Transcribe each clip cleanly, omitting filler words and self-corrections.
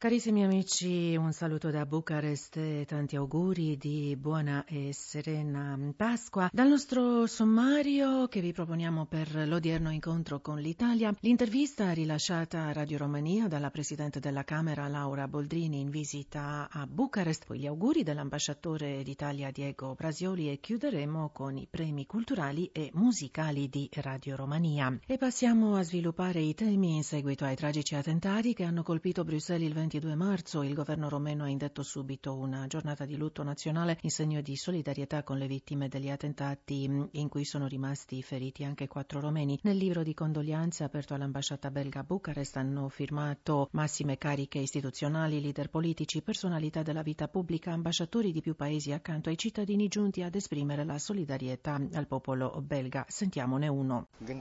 Carissimi amici, un saluto da Bucarest e tanti auguri di buona e serena Pasqua. Dal nostro sommario che vi proponiamo per l'odierno incontro con l'Italia, l'intervista rilasciata a Radio Romania dalla Presidente della Camera Laura Boldrini in visita a Bucarest, poi gli auguri dell'ambasciatore d'Italia Diego Brasioli e chiuderemo con i premi culturali e musicali di Radio Romania. E passiamo a sviluppare i temi in seguito ai tragici attentati che hanno colpito Bruxelles il 22 marzo. Il governo romeno ha indetto subito una giornata di lutto nazionale in segno di solidarietà con le vittime degli attentati in cui sono rimasti feriti anche 4 romeni. Nel libro di condoglianze aperto all'ambasciata belga a Bucarest hanno firmato massime cariche istituzionali, leader politici, personalità della vita pubblica, ambasciatori di più paesi accanto ai cittadini giunti ad esprimere la solidarietà al popolo belga. Sentiamone uno. Un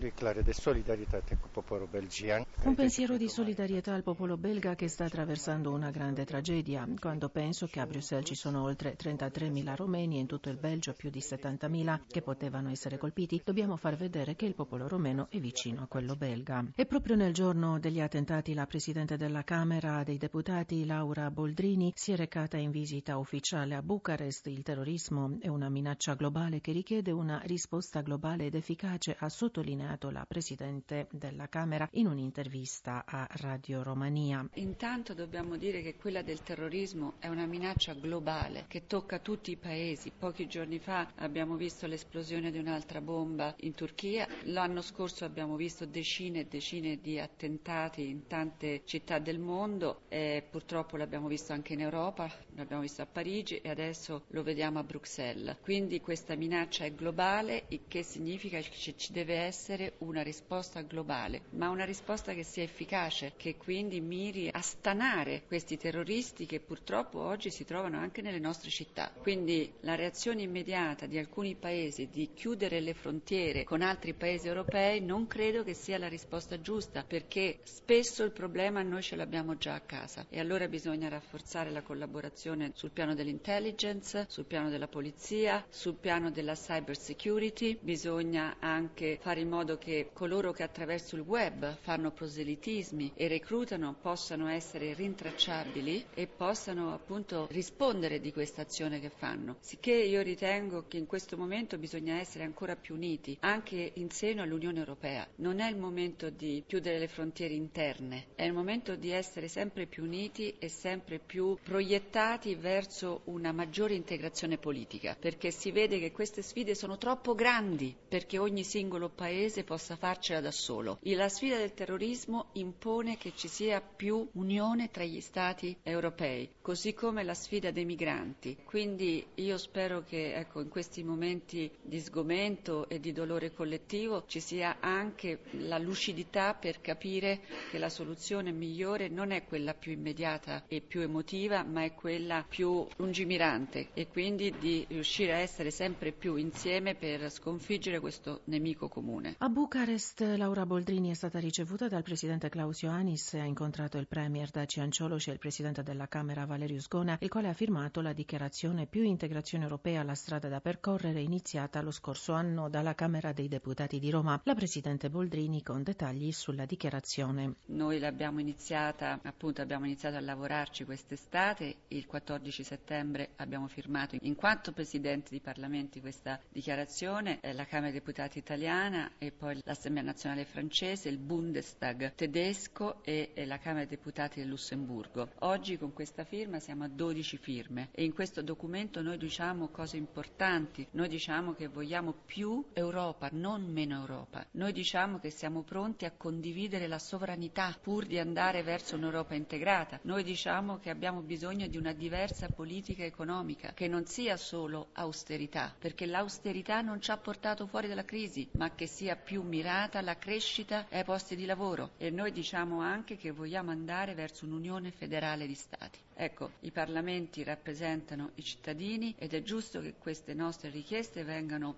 pensiero di solidarietà al popolo belga che sta attraversando una grande tragedia. Quando penso che a Bruxelles ci sono oltre 33.000 romeni e in tutto il Belgio più di 70.000 che potevano essere colpiti, dobbiamo far vedere che il popolo romeno è vicino a quello belga. E proprio nel giorno degli attentati la Presidente della Camera dei Deputati, Laura Boldrini, si è recata in visita ufficiale a Bucarest. Il terrorismo è una minaccia globale che richiede una risposta globale ed efficace, ha sottolineato la Presidente della Camera in un'intervista a Radio Romania. Intanto dobbiamo dire che quella del terrorismo è una minaccia globale che tocca tutti i paesi. Pochi giorni fa abbiamo visto l'esplosione di un'altra bomba in Turchia, l'anno scorso abbiamo visto decine e decine di attentati in tante città del mondo e purtroppo l'abbiamo visto anche in Europa, l'abbiamo visto a Parigi e adesso lo vediamo a Bruxelles. Quindi questa minaccia è globale, il che significa che ci deve essere una risposta globale, ma una risposta che sia efficace, che quindi miri a stanare questi terroristi che purtroppo oggi si trovano anche nelle nostre città. Quindi la reazione immediata di alcuni paesi di chiudere le frontiere con altri paesi europei non credo che sia la risposta giusta, perché spesso il problema noi ce l'abbiamo già a casa e allora bisogna rafforzare la collaborazione sul piano dell'intelligence, sul piano della polizia, sul piano della cyber security. Bisogna anche fare in modo che coloro che attraverso il web fanno proselitismi e reclutano possano essere rintracciabili e possano appunto rispondere di questa azione che fanno. Sicché io ritengo che in questo momento bisogna essere ancora più uniti, anche in seno all'Unione Europea. Non è il momento di chiudere le frontiere interne, è il momento di essere sempre più uniti e sempre più proiettati verso una maggiore integrazione politica, perché si vede che queste sfide sono troppo grandi perché ogni singolo paese possa farcela da solo. E la sfida del terrorismo impone che ci sia più unione tra gli Stati europei, così come la sfida dei migranti. Quindi io spero che in questi momenti di sgomento e di dolore collettivo ci sia anche la lucidità per capire che la soluzione migliore non è quella più immediata e più emotiva, ma è quella più lungimirante e quindi di riuscire a essere sempre più insieme per sconfiggere questo nemico comune. A Bucarest Laura Boldrini è stata ricevuta dal presidente Klaus Ioannis e ha incontrato il premier Dacian Ciolo e il presidente della Camera Valerio Sgona, il quale ha firmato la dichiarazione "Più integrazione europea, la strada da percorrere", iniziata lo scorso anno dalla Camera dei Deputati di Roma. La presidente Boldrini con dettagli sulla dichiarazione. Noi l'abbiamo iniziata, appunto abbiamo iniziato a lavorarci quest'estate, il 14 settembre abbiamo firmato in quanto presidente di Parlamenti questa dichiarazione, la Camera dei Deputati italiana e poi l'Assemblea Nazionale francese, il Bundestag tedesco e la Camera dei Deputati del Lussemburgo. Oggi con questa firma siamo a 12 firme e in questo documento noi diciamo cose importanti, noi diciamo che vogliamo più Europa, non meno Europa, noi diciamo che siamo pronti a condividere la sovranità pur di andare verso un'Europa integrata, noi diciamo che abbiamo bisogno di una diversa politica economica che non sia solo austerità, perché l'austerità non ci ha portato fuori dalla crisi, ma che sia più mirata alla crescita e ai posti di lavoro, e noi diciamo anche che vogliamo andare verso un'unione federale di Stati. Ecco, i parlamenti rappresentano i cittadini ed è giusto che queste nostre richieste vengano,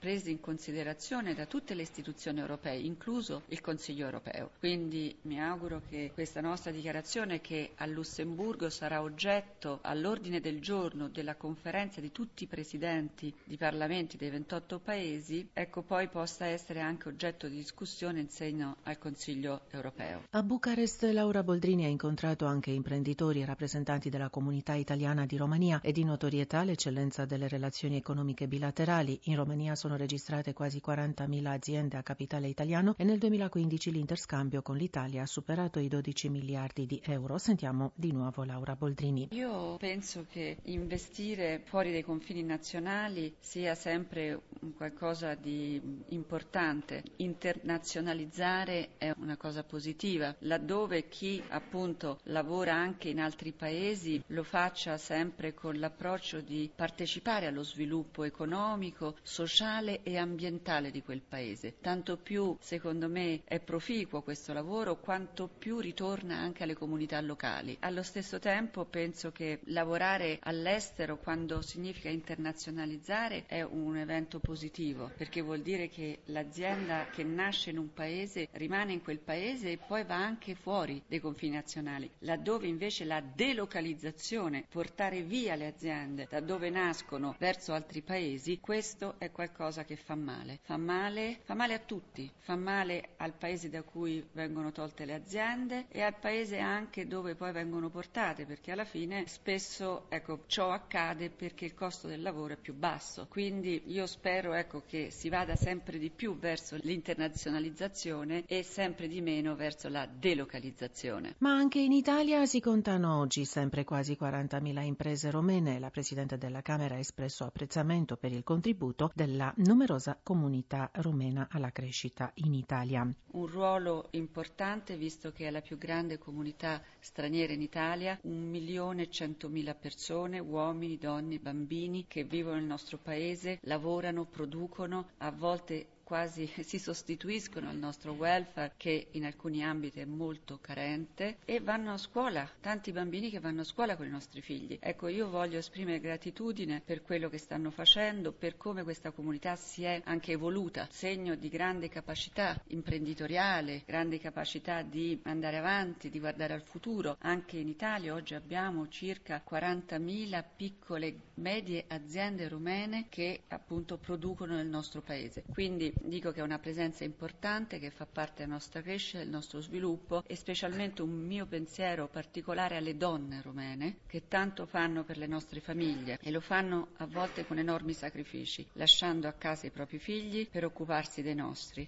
prese in considerazione da tutte le istituzioni europee, incluso il Consiglio europeo. Quindi mi auguro che questa nostra dichiarazione, che a Lussemburgo sarà oggetto all'ordine del giorno della conferenza di tutti i presidenti di parlamenti dei 28 paesi, poi possa essere anche oggetto di discussione in seno al Consiglio europeo. A Bucarest Laura Boldrini ha incontrato anche imprenditori e rappresentanti della comunità italiana di Romania. È di notorietà l'eccellenza delle relazioni economiche bilaterali. In Romania sono registrate quasi 40.000 aziende a capitale italiano e nel 2015 l'interscambio con l'Italia ha superato i 12 miliardi di euro. Sentiamo di nuovo Laura Boldrini. Io penso che investire fuori dei confini nazionali sia sempre qualcosa di importante. Internazionalizzare è una cosa positiva, laddove chi appunto lavora anche in altri paesi lo faccia sempre con l'approccio di partecipare allo sviluppo economico, sociale e ambientale di quel paese. Tanto più, secondo me, è proficuo questo lavoro, quanto più ritorna anche alle comunità locali. Allo stesso tempo penso che lavorare all'estero, quando significa internazionalizzare, è un evento positivo, perché vuol dire che l'azienda che nasce in un paese rimane in quel paese e poi va anche fuori dei confini nazionali, laddove invece la delocalizzazione, portare via le aziende da dove nascono verso altri paesi, questo è qualcosa che fa male. Fa male a tutti, fa male al paese da cui vengono tolte le aziende e al paese anche dove poi vengono portate, perché alla fine spesso ciò accade perché il costo del lavoro è più basso. Quindi io spero che si vada sempre di più verso l'internazionalizzazione e sempre di meno verso la delocalizzazione. Ma anche in Italia si contano oggi sempre quasi 40.000 imprese romene. La Presidente della Camera ha espresso apprezzamento per il contributo della numerosa comunità romena alla crescita in Italia. Un ruolo importante, visto che è la più grande comunità straniera in Italia, 1.100.000 persone, uomini, donne, bambini che vivono nel nostro paese, lavorano, producono, a volte quasi si sostituiscono al nostro welfare, che in alcuni ambiti è molto carente, e vanno a scuola, tanti bambini che vanno a scuola con i nostri figli. Io voglio esprimere gratitudine per quello che stanno facendo, per come questa comunità si è anche evoluta, segno di grande capacità imprenditoriale, grande capacità di andare avanti, di guardare al futuro. Anche in Italia oggi abbiamo circa 40.000 piccole e medie aziende rumene che appunto producono nel nostro paese. Quindi dico che è una presenza importante che fa parte della nostra crescita, del nostro sviluppo, e specialmente un mio pensiero particolare alle donne romene che tanto fanno per le nostre famiglie, e lo fanno a volte con enormi sacrifici, lasciando a casa i propri figli per occuparsi dei nostri.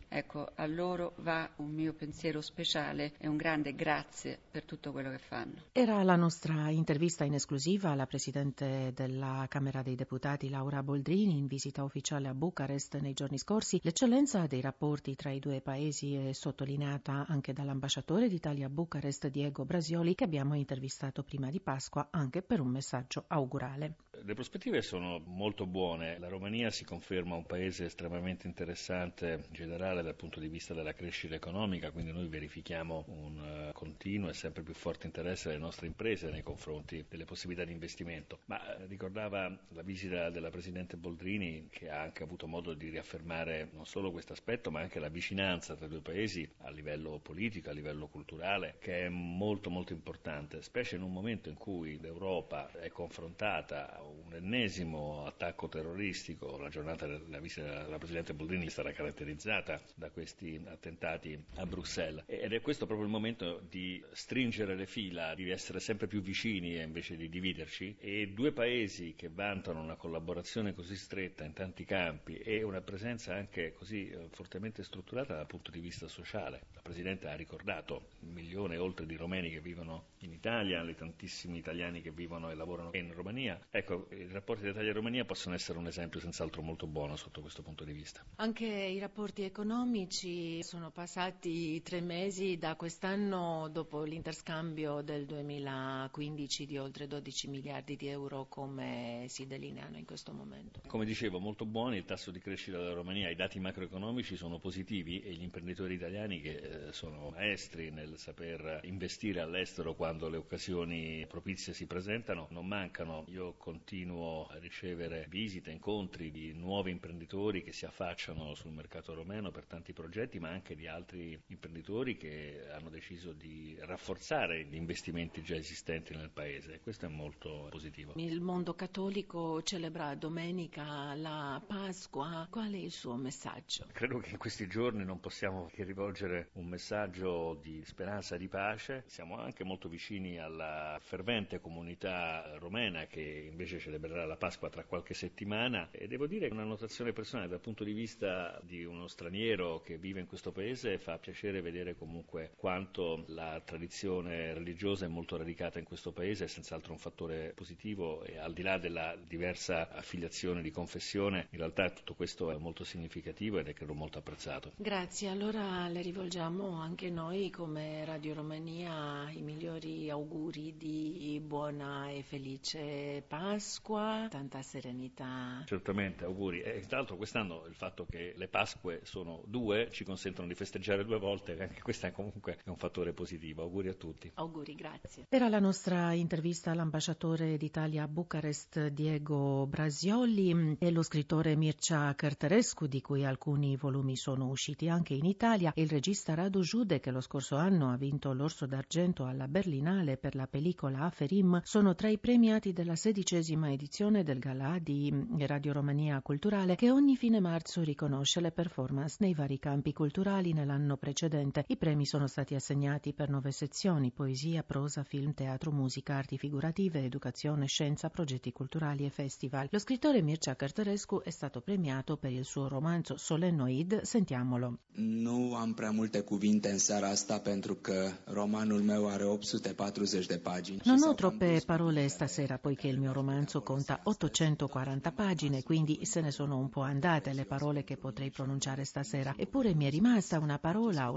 A loro va un mio pensiero speciale e un grande grazie per tutto quello che fanno. Era la nostra intervista in esclusiva alla Presidente della Camera dei Deputati Laura Boldrini, in visita ufficiale a Bucarest nei giorni scorsi. L'eccellenza dei rapporti tra i due paesi è sottolineata anche dall'ambasciatore d'Italia a Bucarest, Diego Brasioli, che abbiamo intervistato prima di Pasqua anche per un messaggio augurale. Le prospettive sono molto buone. La Romania si conferma un paese estremamente interessante in generale dal punto di vista della crescita economica, quindi noi verifichiamo un continuo e sempre più forte interesse delle nostre imprese nei confronti delle possibilità di investimento. Ma ricordava la visita della Presidente Boldrini, che ha anche avuto modo di riaffermare non solo questo aspetto ma anche la vicinanza tra i due paesi a livello politico, a livello culturale, che è molto molto importante, specie in un momento in cui l'Europa è confrontata a un ennesimo attacco terroristico. La giornata della visita della Presidente Boldrini sarà caratterizzata da questi attentati a Bruxelles, ed è questo proprio il momento di stringere le fila, di essere sempre più vicini invece di dividerci, e due paesi che vantano una collaborazione così stretta in tanti campi e una presenza anche così fortemente strutturata dal punto di vista sociale. La Presidente ha ricordato 1.000.000 e oltre di romeni che vivono in Italia, le tantissimi italiani che vivono e lavorano in Romania. I rapporti tra Italia e Romania possono essere un esempio senz'altro molto buono sotto questo punto di vista. Anche i rapporti economici. Sono passati 3 mesi da quest'anno, dopo l'interscambio del 2015 di oltre 12 miliardi di euro, come si delineano in questo momento? Come dicevo, molto buoni. Il tasso di crescita della Romania, i dati macroeconomici sono positivi, e gli imprenditori italiani, che sono maestri nel saper investire all'estero quando le occasioni propizie si presentano, non mancano. Io continuo a ricevere visite, incontri di nuovi imprenditori che si affacciano sul mercato romeno per tanti progetti, ma anche di altri imprenditori che hanno deciso di rafforzare gli investimenti già esistenti nel paese. Questo è molto positivo. Il mondo cattolico celebra domenica la Pasqua. Qual è il suo messaggio? messaggio? Credo che in questi giorni non possiamo che rivolgere un messaggio di speranza, di pace. Siamo anche molto vicini alla fervente comunità romena che invece celebrerà la Pasqua tra qualche settimana, e devo dire che una notazione personale dal punto di vista di uno straniero che vive in questo paese fa piacere vedere comunque quanto la tradizione religiosa è molto radicata in questo paese, è senz'altro un fattore positivo, e al di là della diversa affiliazione di confessione in realtà tutto questo è molto significativo ed è credo molto apprezzato. Grazie, allora le rivolgiamo anche noi come Radio Romania i migliori auguri di buona e felice Pasqua, tanta serenità. Certamente, auguri, e tra l'altro quest'anno il fatto che le Pasque sono due ci consentono di festeggiare due volte, anche questo è comunque un fattore positivo. Auguri a tutti. Auguri, grazie. Era la nostra intervista all'ambasciatore d'Italia a Bucarest Diego Brasioli e lo scrittore Mircea Cărtărescu, di cui alcuni volumi sono usciti anche in Italia, e il regista Radu Jude, che lo scorso anno ha vinto l'Orso d'Argento alla Berlinale per la pellicola Aferim, sono tra i premiati della 16ª edizione del Galà di Radio Romania Culturale, che ogni fine marzo riconosce le performance nei vari campi culturali nell'anno precedente. I premi sono stati assegnati per 9 sezioni: poesia, prosa, film, teatro, musica, arti figurative, educazione, scienza, progetti culturali e festival. Lo scrittore Mircea Cărtărescu è stato premiato per il suo romanzo Solenoid. Sentiamolo. Nu am prea multe cuvinte în seara asta pentru că romanul meu are 840 de pagini. Non ho troppe parole stasera poiché il mio romanzo conta 840 pagine, quindi se ne sono un po' andate le parole che potrei pronunciare stasera. Eppure mi è rimasta una parola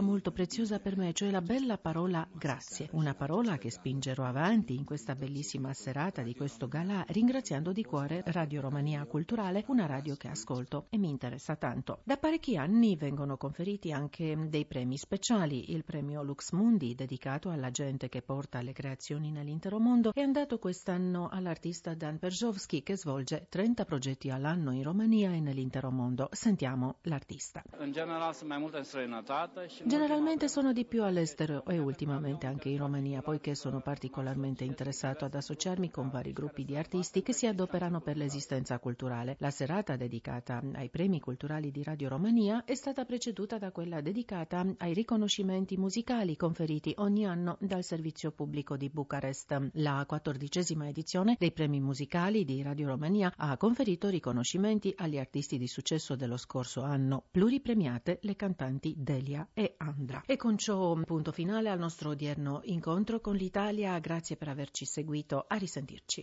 molto preziosa per me, cioè la bella parola grazie. Una parola che spingerò avanti in questa bellissima serata di questo galà, ringraziando di cuore Radio Romania Culturale, una radio che ascolto e mi interessa tanto. Da parecchi anni vengono conferiti anche dei premi speciali. Il premio Lux Mundi, dedicato alla gente che porta le creazioni nell'intero mondo, è andato quest'anno all'artista Dan Perzovski, che svolge 30 progetti all'anno in Romania e nell'intero mondo. Sentiamo l'artista. Generalmente sono di più all'estero e ultimamente anche in Romania, poiché sono particolarmente interessato ad associarmi con vari gruppi di artisti che si adoperano per l'esistenza culturale. La serata dedicata ai premi culturali di Radio Romania è stata preceduta da quella dedicata ai riconoscimenti musicali conferiti ogni anno dal servizio pubblico di Bucarest. La 14ª edizione dei premi musicali di Radio Romania ha conferito riconoscimenti agli artisti di successo dello scorso anno, pluripremiate le cantanti Delia e Andra. E con ciò punto finale al nostro odierno incontro con l'Italia. Grazie per averci seguito, a risentirci.